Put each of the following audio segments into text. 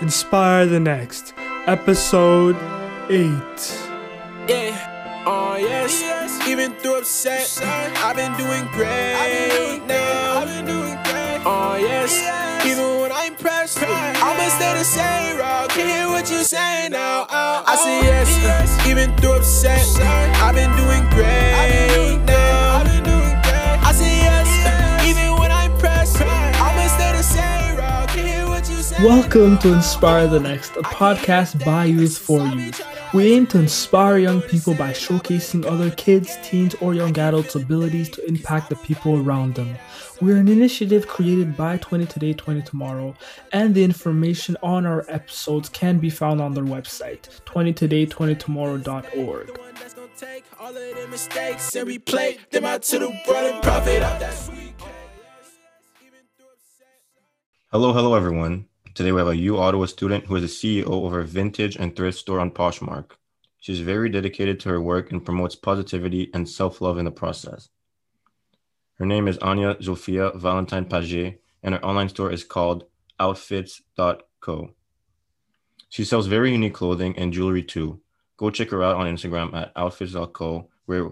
Inspire the Next, Episode 8. Yeah, oh yes, yes. Even through upset, I've been doing great. I've been doing great. Oh yes, yes. Even when I'm pressed, I'ma stay the same, rock. Can't hear what you say now. Oh, I say yes, yes. Even through upset, I've been doing great. I've been doing great. I say yes, yes. Even when I'm pressed, I'ma stay the same, rock. Can't hear what you say. Welcome to Inspire the Next, a podcast by youth for youth. We aim to inspire young people by showcasing other kids, teens, or young adults' abilities to impact the people around them. We're an initiative created by 20today20tomorrow, and the information on our episodes can be found on their website, 20today20tomorrow.org. Hello, everyone. Today we have a U Ottawa student who is the CEO of her vintage and thrift store on Poshmark. She's very dedicated to her work and promotes positivity and self-love in the process. Her name is Anya Zofia Valentine Paget, and her online store is called Outfits.co. She sells very unique clothing and jewelry too. Go check her out on Instagram at Outfits.co, where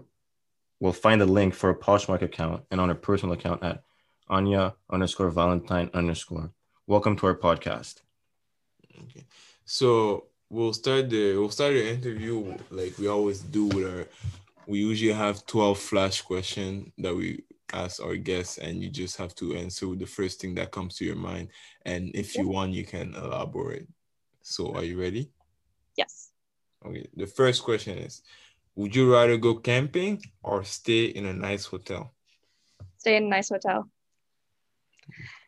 we'll find a link for a Poshmark account and on her personal account at Anya_Valentine_. Welcome to our podcast. Okay, so we'll start the interview like we always do with our. We usually have 12 flash questions that we ask our guests, and you just have to answer with the first thing that comes to your mind. And if you want, you can elaborate. So, are you ready? Yes. Okay. The first question is: would you rather go camping or stay in a nice hotel? Stay in a nice hotel.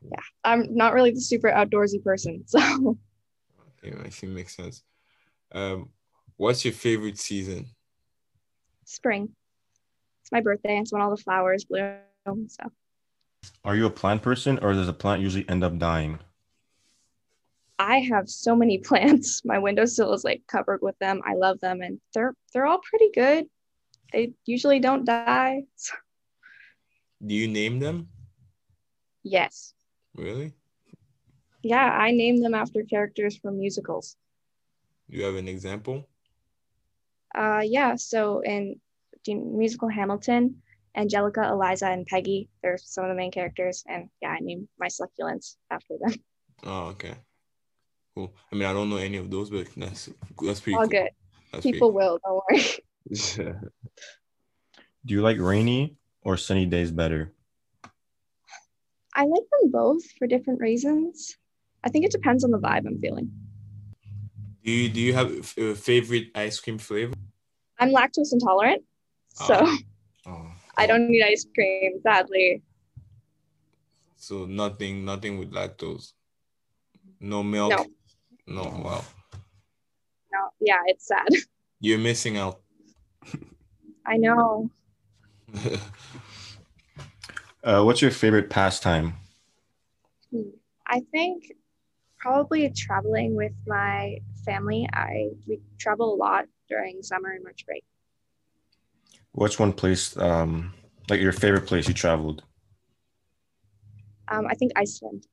Yeah, I'm not really the super outdoorsy person, so. Yeah, I think makes sense. What's your favorite season? Spring. It's my birthday, and it's when all the flowers bloom, so. Are you a plant person, or does a plant usually end up dying? I have so many plants. My windowsill is like covered with them. I love them, and they're all pretty good. They usually don't die. So. Do you name them? Yes. Really? Yeah, I named them after characters from musicals. Do you have an example? Yeah, so in the musical Hamilton, Angelica, Eliza, and Peggy, they're some of the main characters, and yeah, I named my succulents after them. Oh, okay. Cool. I mean, I don't know any of those, but that's pretty all cool. All good. That's people will, cool. Don't worry. Do you like rainy or sunny days better? I like them both for different reasons. I think it depends on the vibe I'm feeling. Do you have a favorite ice cream flavor? I'm lactose intolerant, so I don't need ice cream, sadly. So nothing with lactose? No milk? No. Wow. No, yeah, it's sad. You're missing out. I know. What's your favorite pastime? I think probably traveling with my family. We travel a lot during summer and March break. What's one place, like your favorite place you traveled? I think Iceland.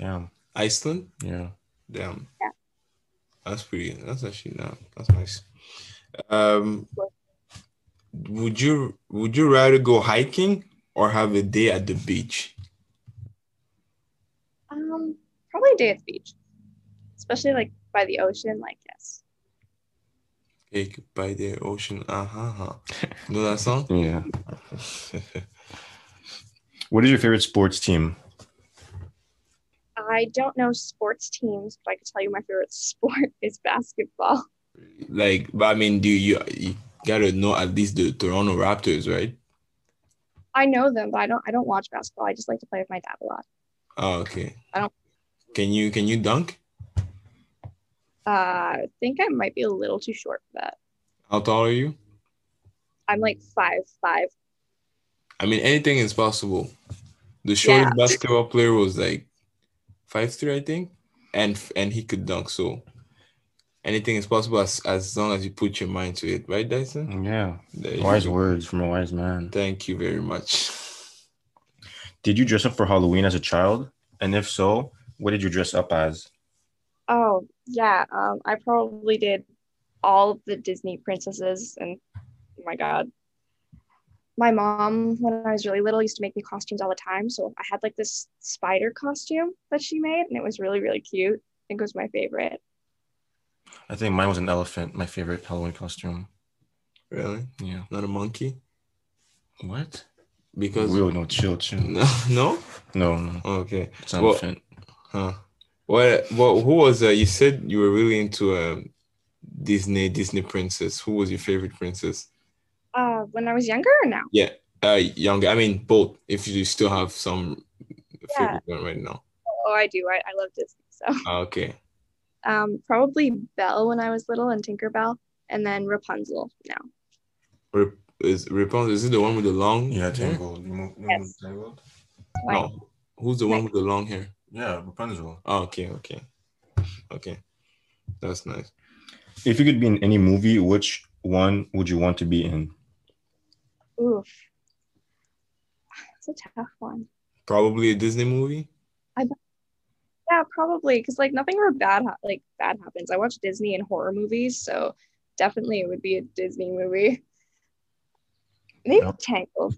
Yeah. Iceland? Yeah. Damn. Yeah. That's nice. Would you rather go hiking or have a day at the beach? Probably a day at the beach, especially like by the ocean. Like yes. Take by the ocean. Know that song? Yeah. What is your favorite sports team? I don't know sports teams, but I can tell you my favorite sport is basketball. Like, but I mean, do you gotta know at least the Toronto Raptors, right? I know them, but I don't watch basketball. I just like to play with my dad a lot. Oh, okay. I don't. Can you dunk? I think I might be a little too short for that. How tall are you? I'm like 5'5". I mean, anything is possible. The shortest basketball player was like 5'3", I think, and he could dunk. So. Anything is possible as long as you put your mind to it. Right, Dyson? Yeah. Wise words from a wise man. Thank you very much. Did you dress up for Halloween as a child? And if so, What did you dress up as? Oh, yeah. I probably did all of the Disney princesses. And oh my God, my mom, when I was really little, used to make me costumes all the time. So I had like this spider costume that she made, and it was really, really cute. I think it was my favorite. I think mine was an elephant, my favorite Halloween costume. Really? Yeah. Not a monkey? What? Because we were chill. No. Okay. It's an elephant. Huh. Well, who was you said you were really into Disney princess. Who was your favorite princess? When I was younger or now? Yeah, younger. I mean, both. If you still have some favorite one right now. Oh, I do. I love Disney. So. Okay. Probably Belle when I was little, and Tinkerbell, and then Rapunzel now. Rapunzel, is it the one with the long tangled? Yes. No. Who's the one with the long hair? Yeah, Rapunzel. Oh, okay. That's nice. If you could be in any movie, which one would you want to be in? Oof. That's a tough one. Probably a Disney movie? Yeah, probably, because nothing ever bad happens. I watch Disney and horror movies, so definitely it would be a Disney movie. Maybe Tangled.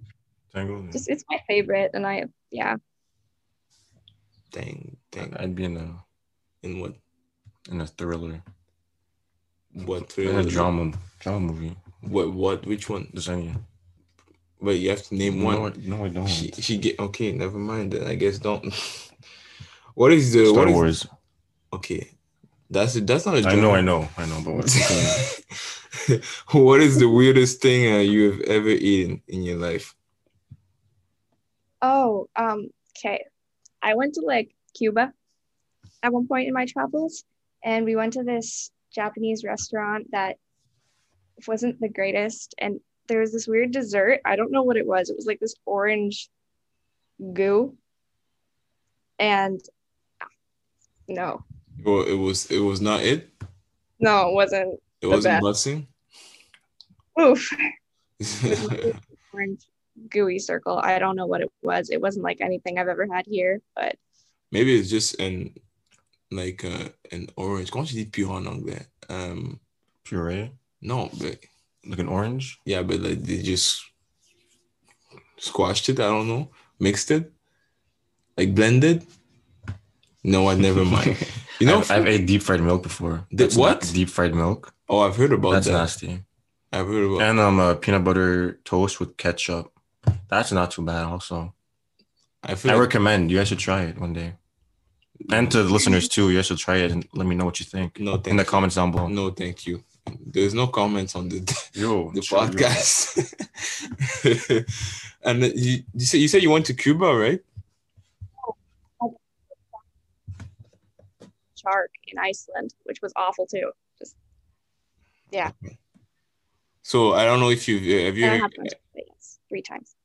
Tangled. Just, it's my favorite, and Dang. I'd be in what? In a thriller. What thriller? In a drama movie. What? Which one? Desanya. Wait, you have to name one. No, I don't. Okay, never mind. Then I guess don't. What is the Star Wars? Okay, that's not a genre. I know. But what is the weirdest thing you have ever eaten in your life? Oh, okay. I went to Cuba at one point in my travels, and we went to this Japanese restaurant that wasn't the greatest, and there was this weird dessert. I don't know what it was. It was this orange goo, and no. Well, it was not it? No, it wasn't. It wasn't blessing? Oof. Orange gooey circle. I don't know what it was. It wasn't like anything I've ever had here, but maybe it's just an orange. Comment tu dis purée en anglais? Purée? No, but like an orange? Yeah, but they just squashed it. I don't know. Mixed it? Blended? No, I never mind. You know, I've ate deep fried milk before. What? Deep fried milk. Oh, I've heard about that. That's nasty. I've heard about. And peanut butter toast with ketchup. That's not too bad also. I recommend you guys should try it one day. And to the listeners too, you guys should try it and let me know what you think. No, thank you. In the comments down below. No, thank you. There's no comments on the podcast. And you said you went to Cuba, right? Shark in Iceland, which was awful too. Just okay. So I don't know if yes, 3 times.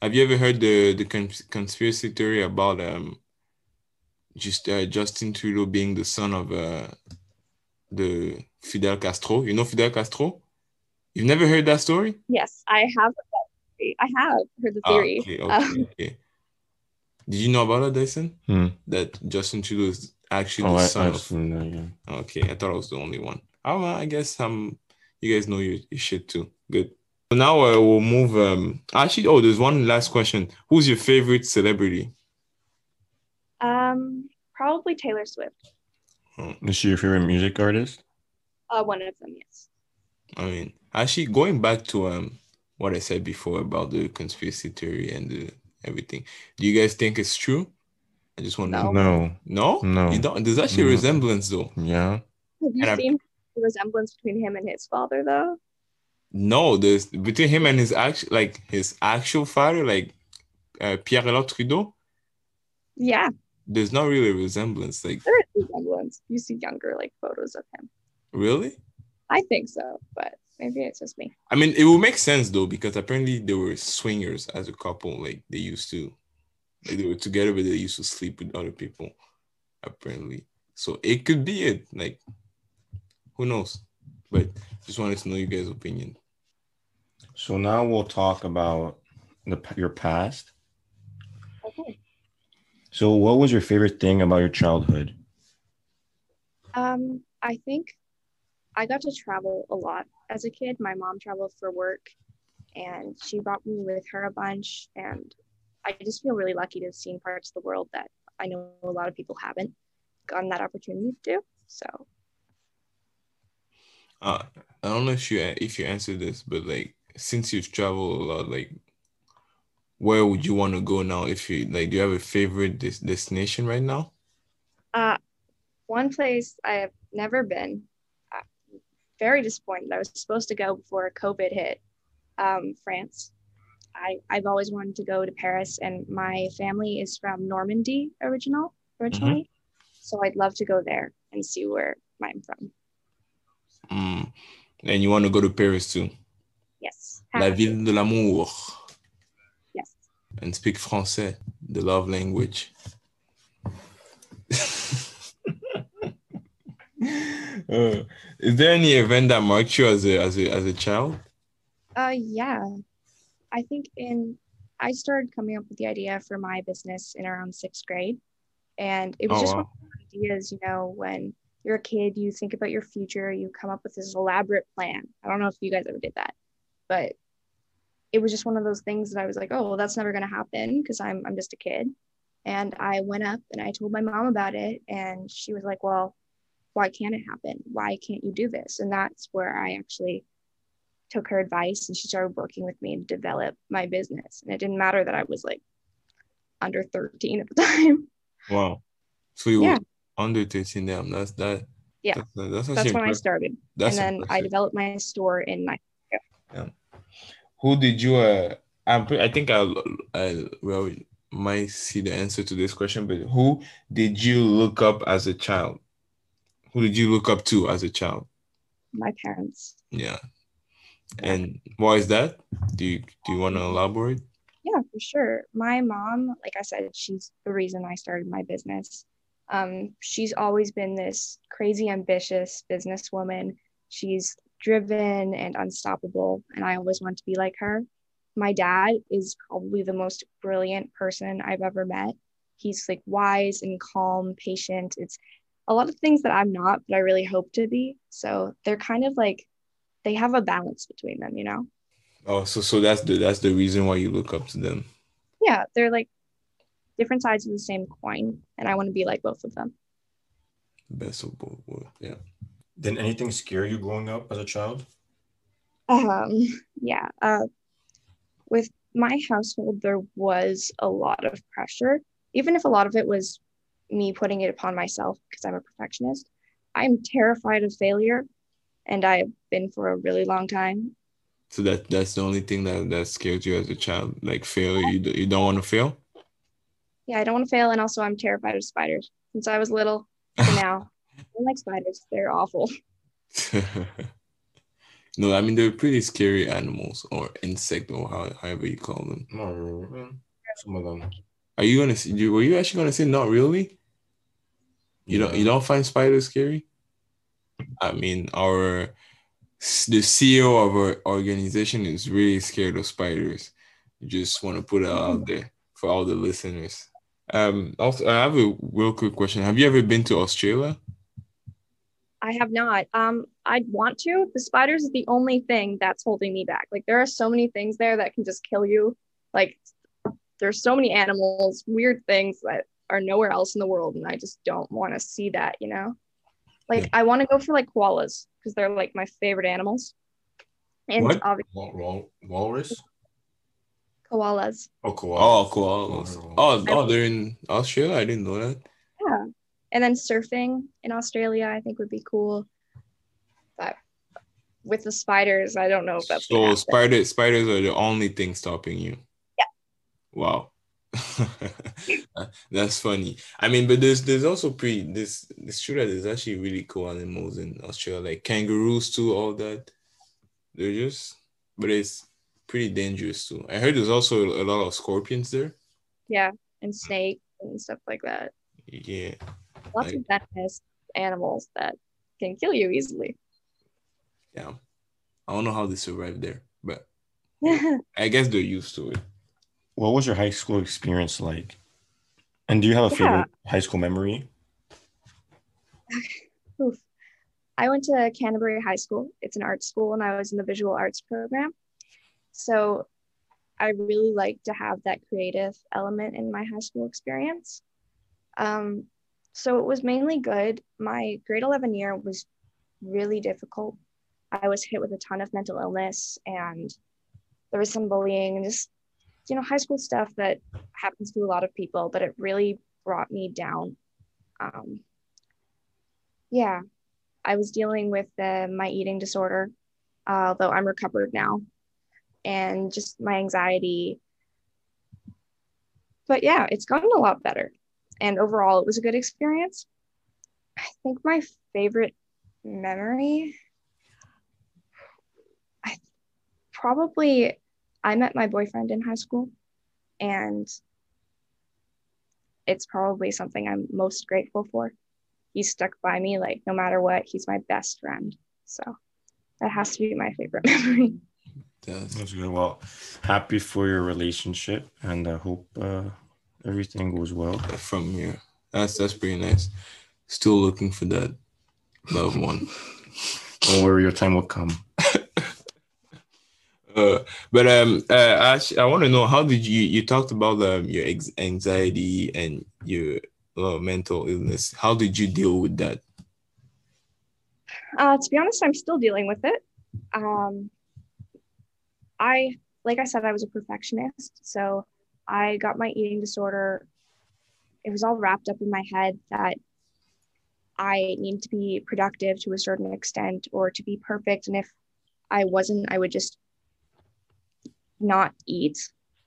Have you ever heard the conspiracy theory about Justin Trudeau being the son of the Fidel Castro? You know Fidel Castro? You've never heard that story? Yes, I have heard that theory. Okay. Did you know about it, Dyson? That Justin Trudeau is actually the son of... Okay, I thought I was the only one. I guess you guys know your shit too. Good. So now we'll move... there's one last question. Who's your favorite celebrity? Probably Taylor Swift. Is she your favorite music artist? One of them, yes. I mean, actually, going back to what I said before about the conspiracy theory and the... everything. Do you guys think it's true? I just want to know. No. You don't. There's actually a resemblance, though. Yeah. Have you seen the resemblance between him and his father, though? No, there's between him and his actual father, Pierre-Éliott Trudeau. Yeah. There's not really a resemblance. There is a resemblance. You see younger photos of him. Really? I think so, but maybe it's just me. I mean, it would make sense though, because apparently they were swingers as a couple. They used to, they were together, but they used to sleep with other people, apparently. So it could be it. Who knows? But just wanted to know you guys' opinion. So now we'll talk about your past. Okay. So what was your favorite thing about your childhood? I think I got to travel a lot as a kid. My mom traveled for work and she brought me with her a bunch. And I just feel really lucky to have seen parts of the world that I know a lot of people haven't gotten that opportunity to do. So I don't know if you answered this, but like, since you've traveled a lot, like, where would you want to go now? If you like, do you have a favorite destination right now? One place I have never been, very disappointed. I was supposed to go before COVID hit, France. I've always wanted to go to Paris, and my family is from Normandy originally. Mm-hmm. So I'd love to go there and see where I'm from. And you want to go to Paris too? Yes. La ville de l'amour. Yes. And speak Francais, the love language. Is there any event that marked you as a child? Yeah. I think I started coming up with the idea for my business in around 6th grade, and it was one of those ideas, you know, when you're a kid, you think about your future, you come up with this elaborate plan. I don't know if you guys ever did that, but it was just one of those things that I was like, oh, well, that's never going to happen because I'm just a kid. And I went up and I told my mom about it, and she was like, well, why can't it happen? Why can't you do this? And that's where I actually took her advice, and she started working with me to develop my business. And it didn't matter that I was like under 13 at the time. Wow. So you were under 13 then. That's yeah. That's when I started. And then I developed my store in my. Yeah. Who did you? I might see the answer to this question, but who did you look up as a child? Who did you look up to as a child? My parents. Yeah. And why is that? Do you want to elaborate? Yeah, for sure. My mom, like I said, she's the reason I started my business. She's always been this crazy, ambitious businesswoman. She's driven and unstoppable, and I always wanted to be like her. My dad is probably the most brilliant person I've ever met. He's like wise and calm, patient. It's a lot of things that I'm not, but I really hope to be. So they're kind of like, they have a balance between them, you know? Oh, so that's the reason why you look up to them. Yeah, they're like different sides of the same coin, and I want to be like both of them. Best of both worlds, yeah. Did anything scare you growing up as a child? Yeah. With my household, there was a lot of pressure, even if a lot of it was me putting it upon myself because I'm a perfectionist. I'm terrified of failure, and I've been for a really long time. So that's the only thing that scared you as a child, like failure. You don't want to fail? Yeah, I don't want to fail, and also I'm terrified of spiders. Since I was little to now, I don't like spiders. They're awful. No, I mean, they're pretty scary animals, or insect, or however you call them. Not really. Some of them. Were you actually gonna say not really? You don't find spiders scary? I mean, the CEO of our organization is really scared of spiders. Just want to put it out there for all the listeners. Also, I have a real quick question. Have you ever been to Australia? I have not. I'd want to. The spiders is the only thing that's holding me back. Like, there are so many things there that can just kill you. Like, there's so many animals, weird things that are nowhere else in the world, and I just don't want to see that, you know? Like, yeah. I want to go for, like, koalas, because they're, like, my favorite animals. And what? Walrus? Koalas. Oh, koalas. Oh, koalas. Oh, they're in Australia? I didn't know that. Yeah. And then surfing in Australia, I think, would be cool. But with the spiders, I don't know if that's so spiders are the only thing stopping you? Yeah. Wow. That's funny. I mean, but there's also it's true that there's actually really cool animals in Australia, like kangaroos too, all that. But it's pretty dangerous too. I heard there's also a lot of scorpions there. Yeah, and snakes and stuff like that. Yeah. Lots of venomous animals that can kill you easily. Yeah. I don't know how they survive there, but I guess they're used to it. What was your high school experience like? And do you have a favorite high school memory? I went to Canterbury High School. It's an art school, and I was in the visual arts program. So I really like to have that creative element in my high school experience. So it was mainly good. My grade 11 year was really difficult. I was hit with a ton of mental illness, and there was some bullying and just, you know, high school stuff that happens to a lot of people, but it really brought me down. I was dealing with my eating disorder, although I'm recovered now, and just my anxiety. But yeah, it's gotten a lot better. And overall, it was a good experience. I think my favorite memory, probably I met my boyfriend in high school, and it's probably something I'm most grateful for. He stuck by me, like, no matter what. He's my best friend. So that has to be my favorite memory. That's good. Well, happy for your relationship, and I hope everything goes well from here. That's pretty nice. Still looking for that love one. Don't worry, your time will come. I want to know, how did you talked about your anxiety and your mental illness. How did you deal with that? To be honest, I'm still dealing with it. Like I said, I was a perfectionist, so I got my eating disorder. It was all wrapped up in my head that I need to be productive to a certain extent or to be perfect. And if I wasn't, I would just not eat.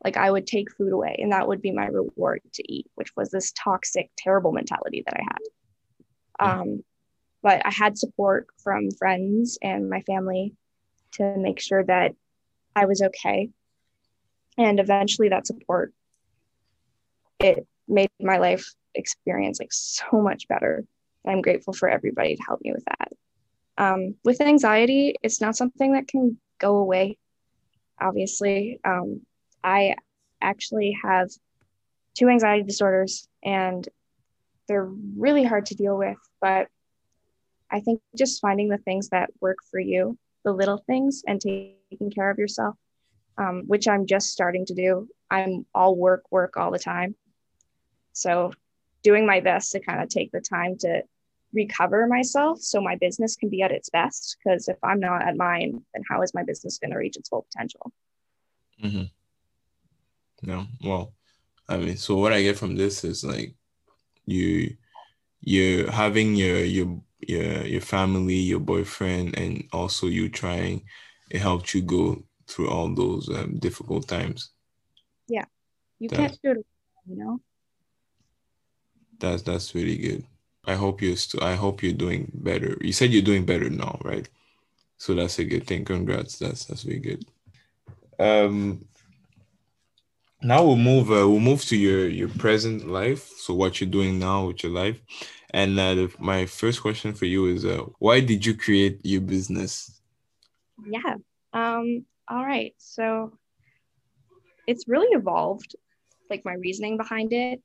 Like, I would take food away, and that would be my reward to eat, which was this toxic, terrible mentality that I had. But I had support from friends and my family to make sure that I was okay. And eventually that support, it made my life experience like so much better. I'm grateful for everybody to help me with that. With anxiety, it's not something that can go away. Obviously, I actually have 2 anxiety disorders, and they're really hard to deal with, but I think just finding the things that work for you, the little things, and taking care of yourself, which I'm just starting to do. I'm all work all the time. So doing my best to kind of take the time to recover myself so my business can be at its best, because if I'm not at mine, then how is my business going to reach its full potential? No, well, I mean, so what I get from this is like you're having your family, your boyfriend, and also you trying, it helped you go through all those difficult times. Yeah, can't do it, you know. That's really good. I hope you're doing better. You said you're doing better now, right? So that's a good thing. Congrats. That's really good. Now we'll move to your present life. So what you're doing now with your life. And my first question for you is, why did you create your business? Yeah. All right. So it's really evolved, like my reasoning behind it.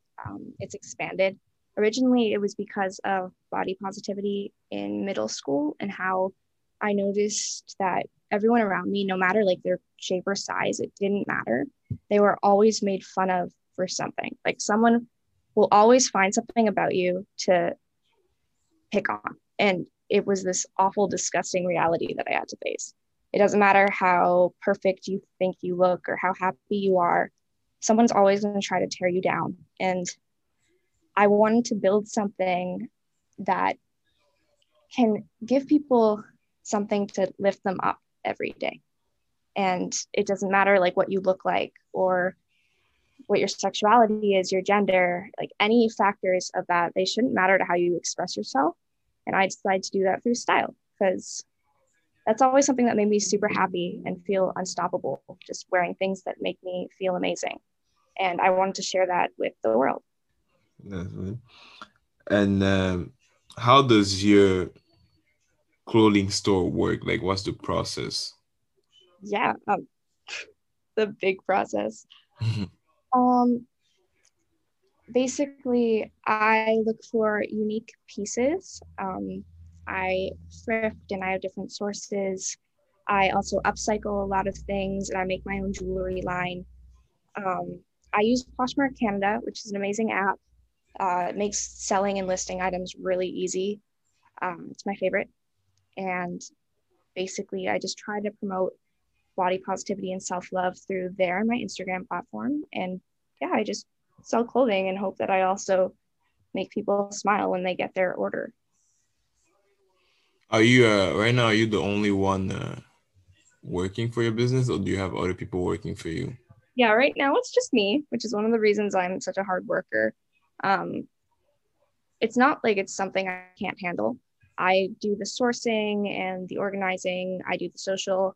It's expanded. Originally, it was because of body positivity in middle school and how I noticed that everyone around me, no matter like their shape or size, it didn't matter. They were always made fun of for something. Like, someone will always find something about you to pick on. And it was this awful, disgusting reality that I had to face. It doesn't matter how perfect you think you look or how happy you are. Someone's always going to try to tear you down. And I wanted to build something that can give people something to lift them up every day. And it doesn't matter like what you look like or what your sexuality is, your gender, like any factors of that, they shouldn't matter to how you express yourself. And I decided to do that through style, because that's always something that made me super happy and feel unstoppable, just wearing things that make me feel amazing. And I wanted to share that with the world. And how does your clothing store work? Like, what's the process? Yeah, the big process. basically, I look for unique pieces. I thrift and I have different sources. I also upcycle a lot of things and I make my own jewelry line. I use Poshmark Canada, which is an amazing app. It makes selling and listing items really easy. It's my favorite. And basically, I just try to promote body positivity and self-love through there, my Instagram platform. And yeah, I just sell clothing and hope that I also make people smile when they get their order. Are you right now, are you the only one working for your business, or do you have other people working for you? Yeah, right now it's just me, which is one of the reasons I'm such a hard worker. It's not like it's something I can't handle. I do the sourcing and the organizing. I do the social,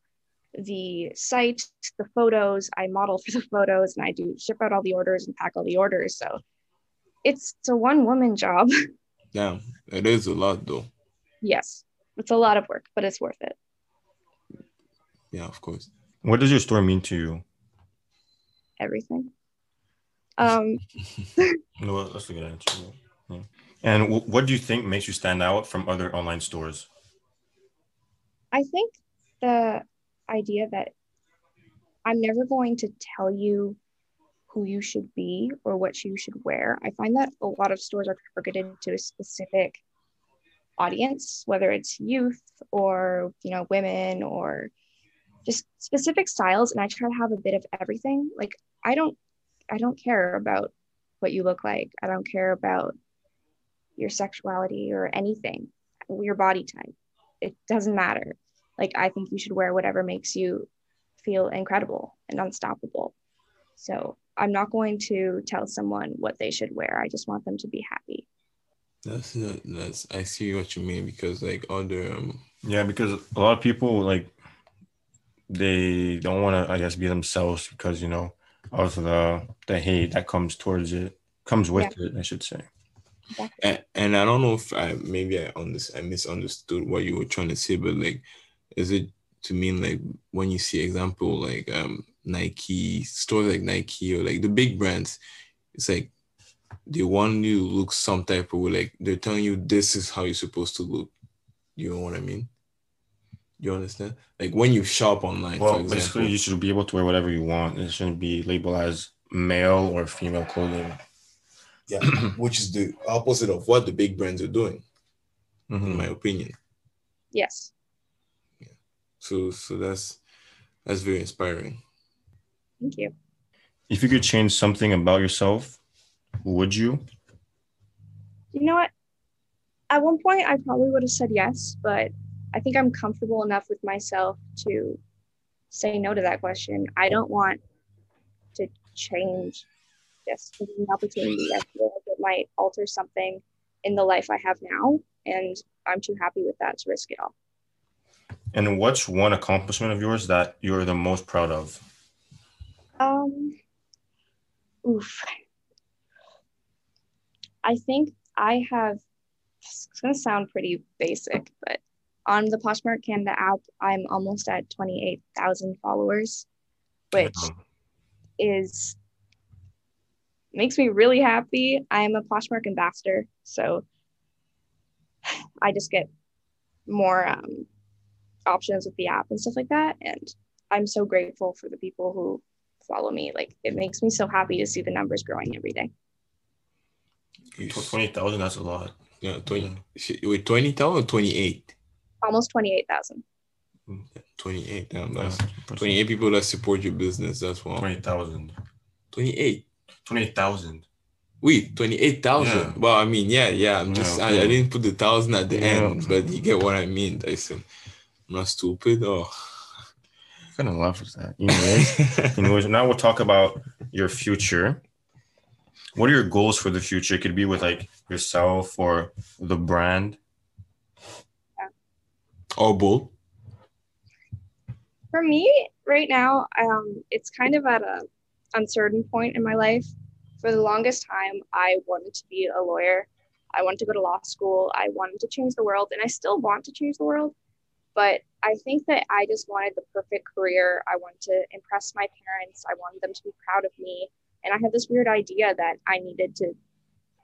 the site, the photos. I model for the photos, and I do ship out all the orders and pack all the orders. So it's a one-woman job. Damn, it is a lot though. Yes, it's a lot of work, but it's worth it. Yeah, of course. What does your store mean to you? Everything. No, that's a good answer. Yeah. And what do you think makes you stand out from other online stores? I think the idea that I'm never going to tell you who you should be or what you should wear. I find that a lot of stores are targeted to a specific audience, whether it's youth or, you know, women or just specific styles. And I try to have a bit of everything. Like, I don't care about what you look like. I don't care about your sexuality or anything, your body type. It doesn't matter. Like, I think you should wear whatever makes you feel incredible and unstoppable. So I'm not going to tell someone what they should wear. I just want them to be happy. That's I see what you mean, because like other yeah, because a lot of people, like, they don't want to, I guess, be themselves because, you know, of the hate that comes towards it, comes with it, I should say. Exactly. And I don't know if I misunderstood what you were trying to say, but like, is it to mean like when you see example like Nike, stores like Nike or like the big brands, it's like they want you to look some type of way, like they're telling you this is how you're supposed to look. You know what I mean? You understand? Like when you shop online, well, for example, basically you should be able to wear whatever you want. It shouldn't be labeled as male or female clothing. Yeah, which is the opposite of what the big brands are doing, in my opinion. Yes. Yeah. So that's very inspiring. Thank you. If you could change something about yourself, would you? You know what? At one point, I probably would have said yes, but I think I'm comfortable enough with myself to say no to that question. I don't want to change this opportunity. I feel like it might alter something in the life I have now, and I'm too happy with that to risk it all. And what's one accomplishment of yours that you're the most proud of? I think I have, it's going to sound pretty basic, but on the Poshmark Canada app, I'm almost at 28,000 followers, which makes me really happy. I'm a Poshmark ambassador, so I just get more options with the app and stuff like that. And I'm so grateful for the people who follow me. Like, it makes me so happy to see the numbers growing every day. 20,000, that's a lot. Yeah, 20,000 or 28? Almost 28,000. 28, damn, that's 28 people that support your business, that's why. 20,000. 28? 28,000. Wait, 28,000? Yeah. Well, I mean, yeah, I'm just, okay. I didn't put the 1,000 at the end, but you get what I mean, Dyson. I'm not stupid, or... I'm gonna laugh at that. Anyways, now we'll talk about your future. What are your goals for the future? It could be with like yourself or the brand. Yeah. Or both. For me right now, it's kind of at an uncertain point in my life. For the longest time, I wanted to be a lawyer. I wanted to go to law school. I wanted to change the world, and I still want to change the world. But I think that I just wanted the perfect career. I wanted to impress my parents. I wanted them to be proud of me. And I had this weird idea that I needed to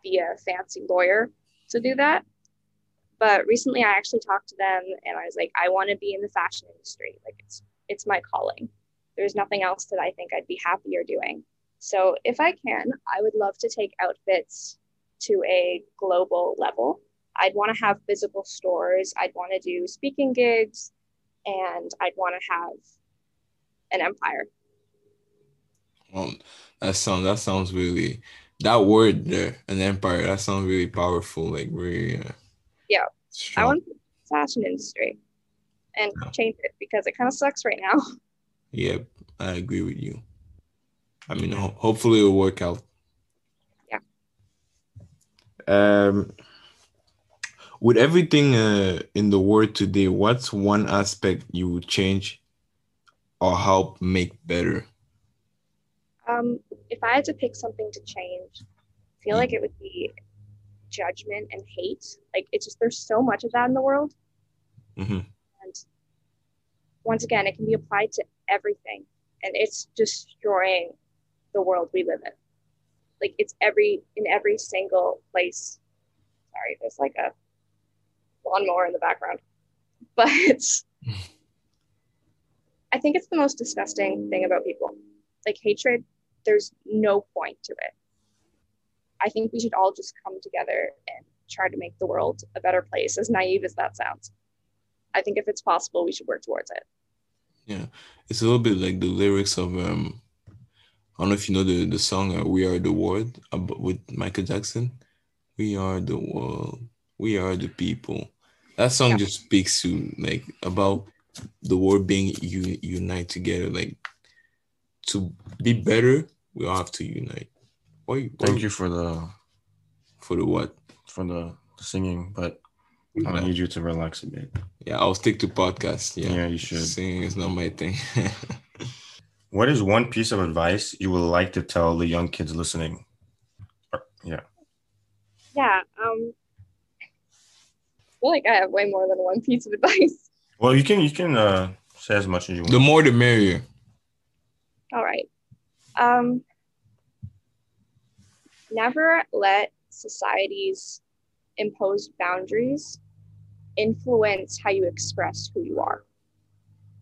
be a fancy lawyer to do that. But recently I actually talked to them and I was like, I want to be in the fashion industry. Like it's my calling. There's nothing else that I think I'd be happier doing. So if I can, I would love to take Outfits to a global level. I'd want to have physical stores. I'd want to do speaking gigs, and I'd want to have an empire. That sounds really, that word there, an empire, that sounds really powerful. Like really, strong. I want the fashion industry and change it because it kind of sucks right now. Yeah, I agree with you. I mean, hopefully it'll work out. Yeah. With everything in the world today, what's one aspect you would change or help make better? If I had to pick something to change, I feel like it would be judgment and hate. Like, it's just, there's so much of that in the world. Mm-hmm. And once again, it can be applied to everything. And it's destroying the world we live in. Like, it's in every single place. Sorry, there's like a lawnmower in the background. But I think it's the most disgusting thing about people. Like, hatred, there's no point to it. I think we should all just come together and try to make the world a better place, as naive as that sounds. I think if it's possible, we should work towards it. Yeah, it's a little bit like the lyrics of, I don't know if you know the song We Are the World with Michael Jackson. We are the world. We are the people. That song just speaks to, like, about the world being unite together, like, to be better, we all have to unite. Thank you for the... For the what? For the singing, but I need you to relax a bit. Yeah, I'll stick to podcasts. Yeah, you should. Singing is not my thing. What is one piece of advice you would like to tell the young kids listening? I feel like I have way more than one piece of advice. Well, you can say as much as you want. The more the merrier. All right. Never let society's imposed boundaries influence how you express who you are.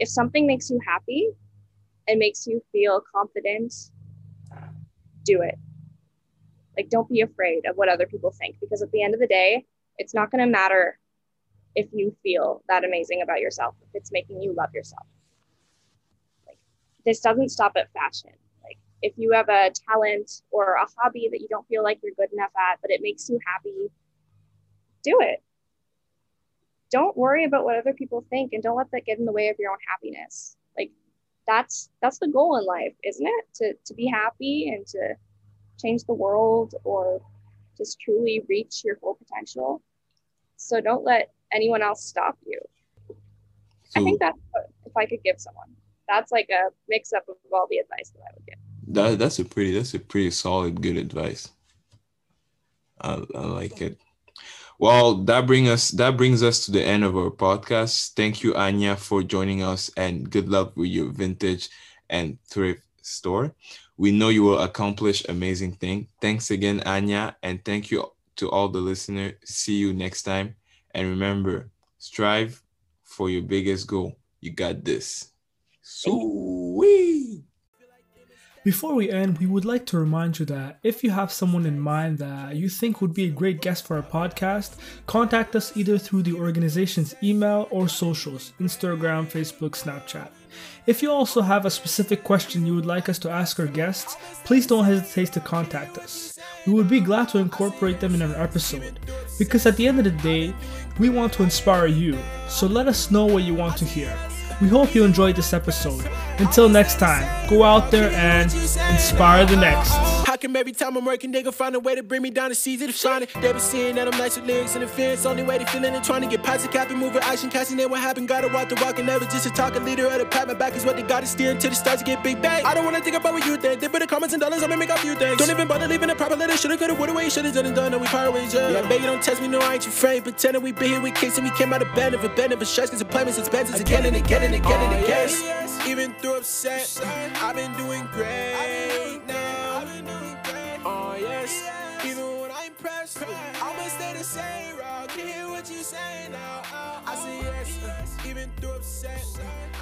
If something makes you happy and makes you feel confident, do it. Like, don't be afraid of what other people think, because at the end of the day, it's not going to matter if you feel that amazing about yourself, if it's making you love yourself. This doesn't stop at fashion. Like, if you have a talent or a hobby that you don't feel like you're good enough at, but it makes you happy, do it. Don't worry about what other people think, and don't let that get in the way of your own happiness. Like, that's the goal in life, isn't it? To be happy and to change the world, or just truly reach your full potential. So don't let anyone else stop you. I think that's what, if I could give someone. That's like a mix-up of all the advice that I would give. That's a pretty solid, good advice. I like it. Well, that brings us to the end of our podcast. Thank you, Anya, for joining us, and good luck with your vintage and thrift store. We know you will accomplish amazing things. Thanks again, Anya, and thank you to all the listeners. See you next time. And remember, strive for your biggest goal. You got this. Sweet. Before we end, we would like to remind you that if you have someone in mind that you think would be a great guest for our podcast, contact us either through the organization's email or socials, Instagram, Facebook, Snapchat. If you also have a specific question you would like us to ask our guests, please don't hesitate to contact us. We would be glad to incorporate them in an episode, because at the end of the day, we want to inspire you, so let us know what you want to hear. We hope you enjoyed this episode. Until next time, go out there and inspire the next. How come every time I'm working, they gon' find a way to bring me down to see that I'm shining? They been seeing that I'm nice with lyrics and offense. Only way they feeling and trying to get past the cap and move with action, casting in what happened. Gotta walk the walk and never just a talk. A leader of the pack, my back is what they gotta steer until the stars to get big bang. I don't wanna think about what you think. They put the comments and dollars, I'ma make up you things. Don't even bother leaving a proper letter. Shoulda, coulda, woulda, way. Shoulda done and done, and we part ways, yeah. Baby, don't test me, no, I ain't your friend. Pretending we been here with kicks and we came out of bed. Never been, never stressed, cause the plan is expensive again and again. Even through upset, I've been doing great now. yes. I'ma stay the same, Rob. Can hear what you say now. I say yes, even through upset.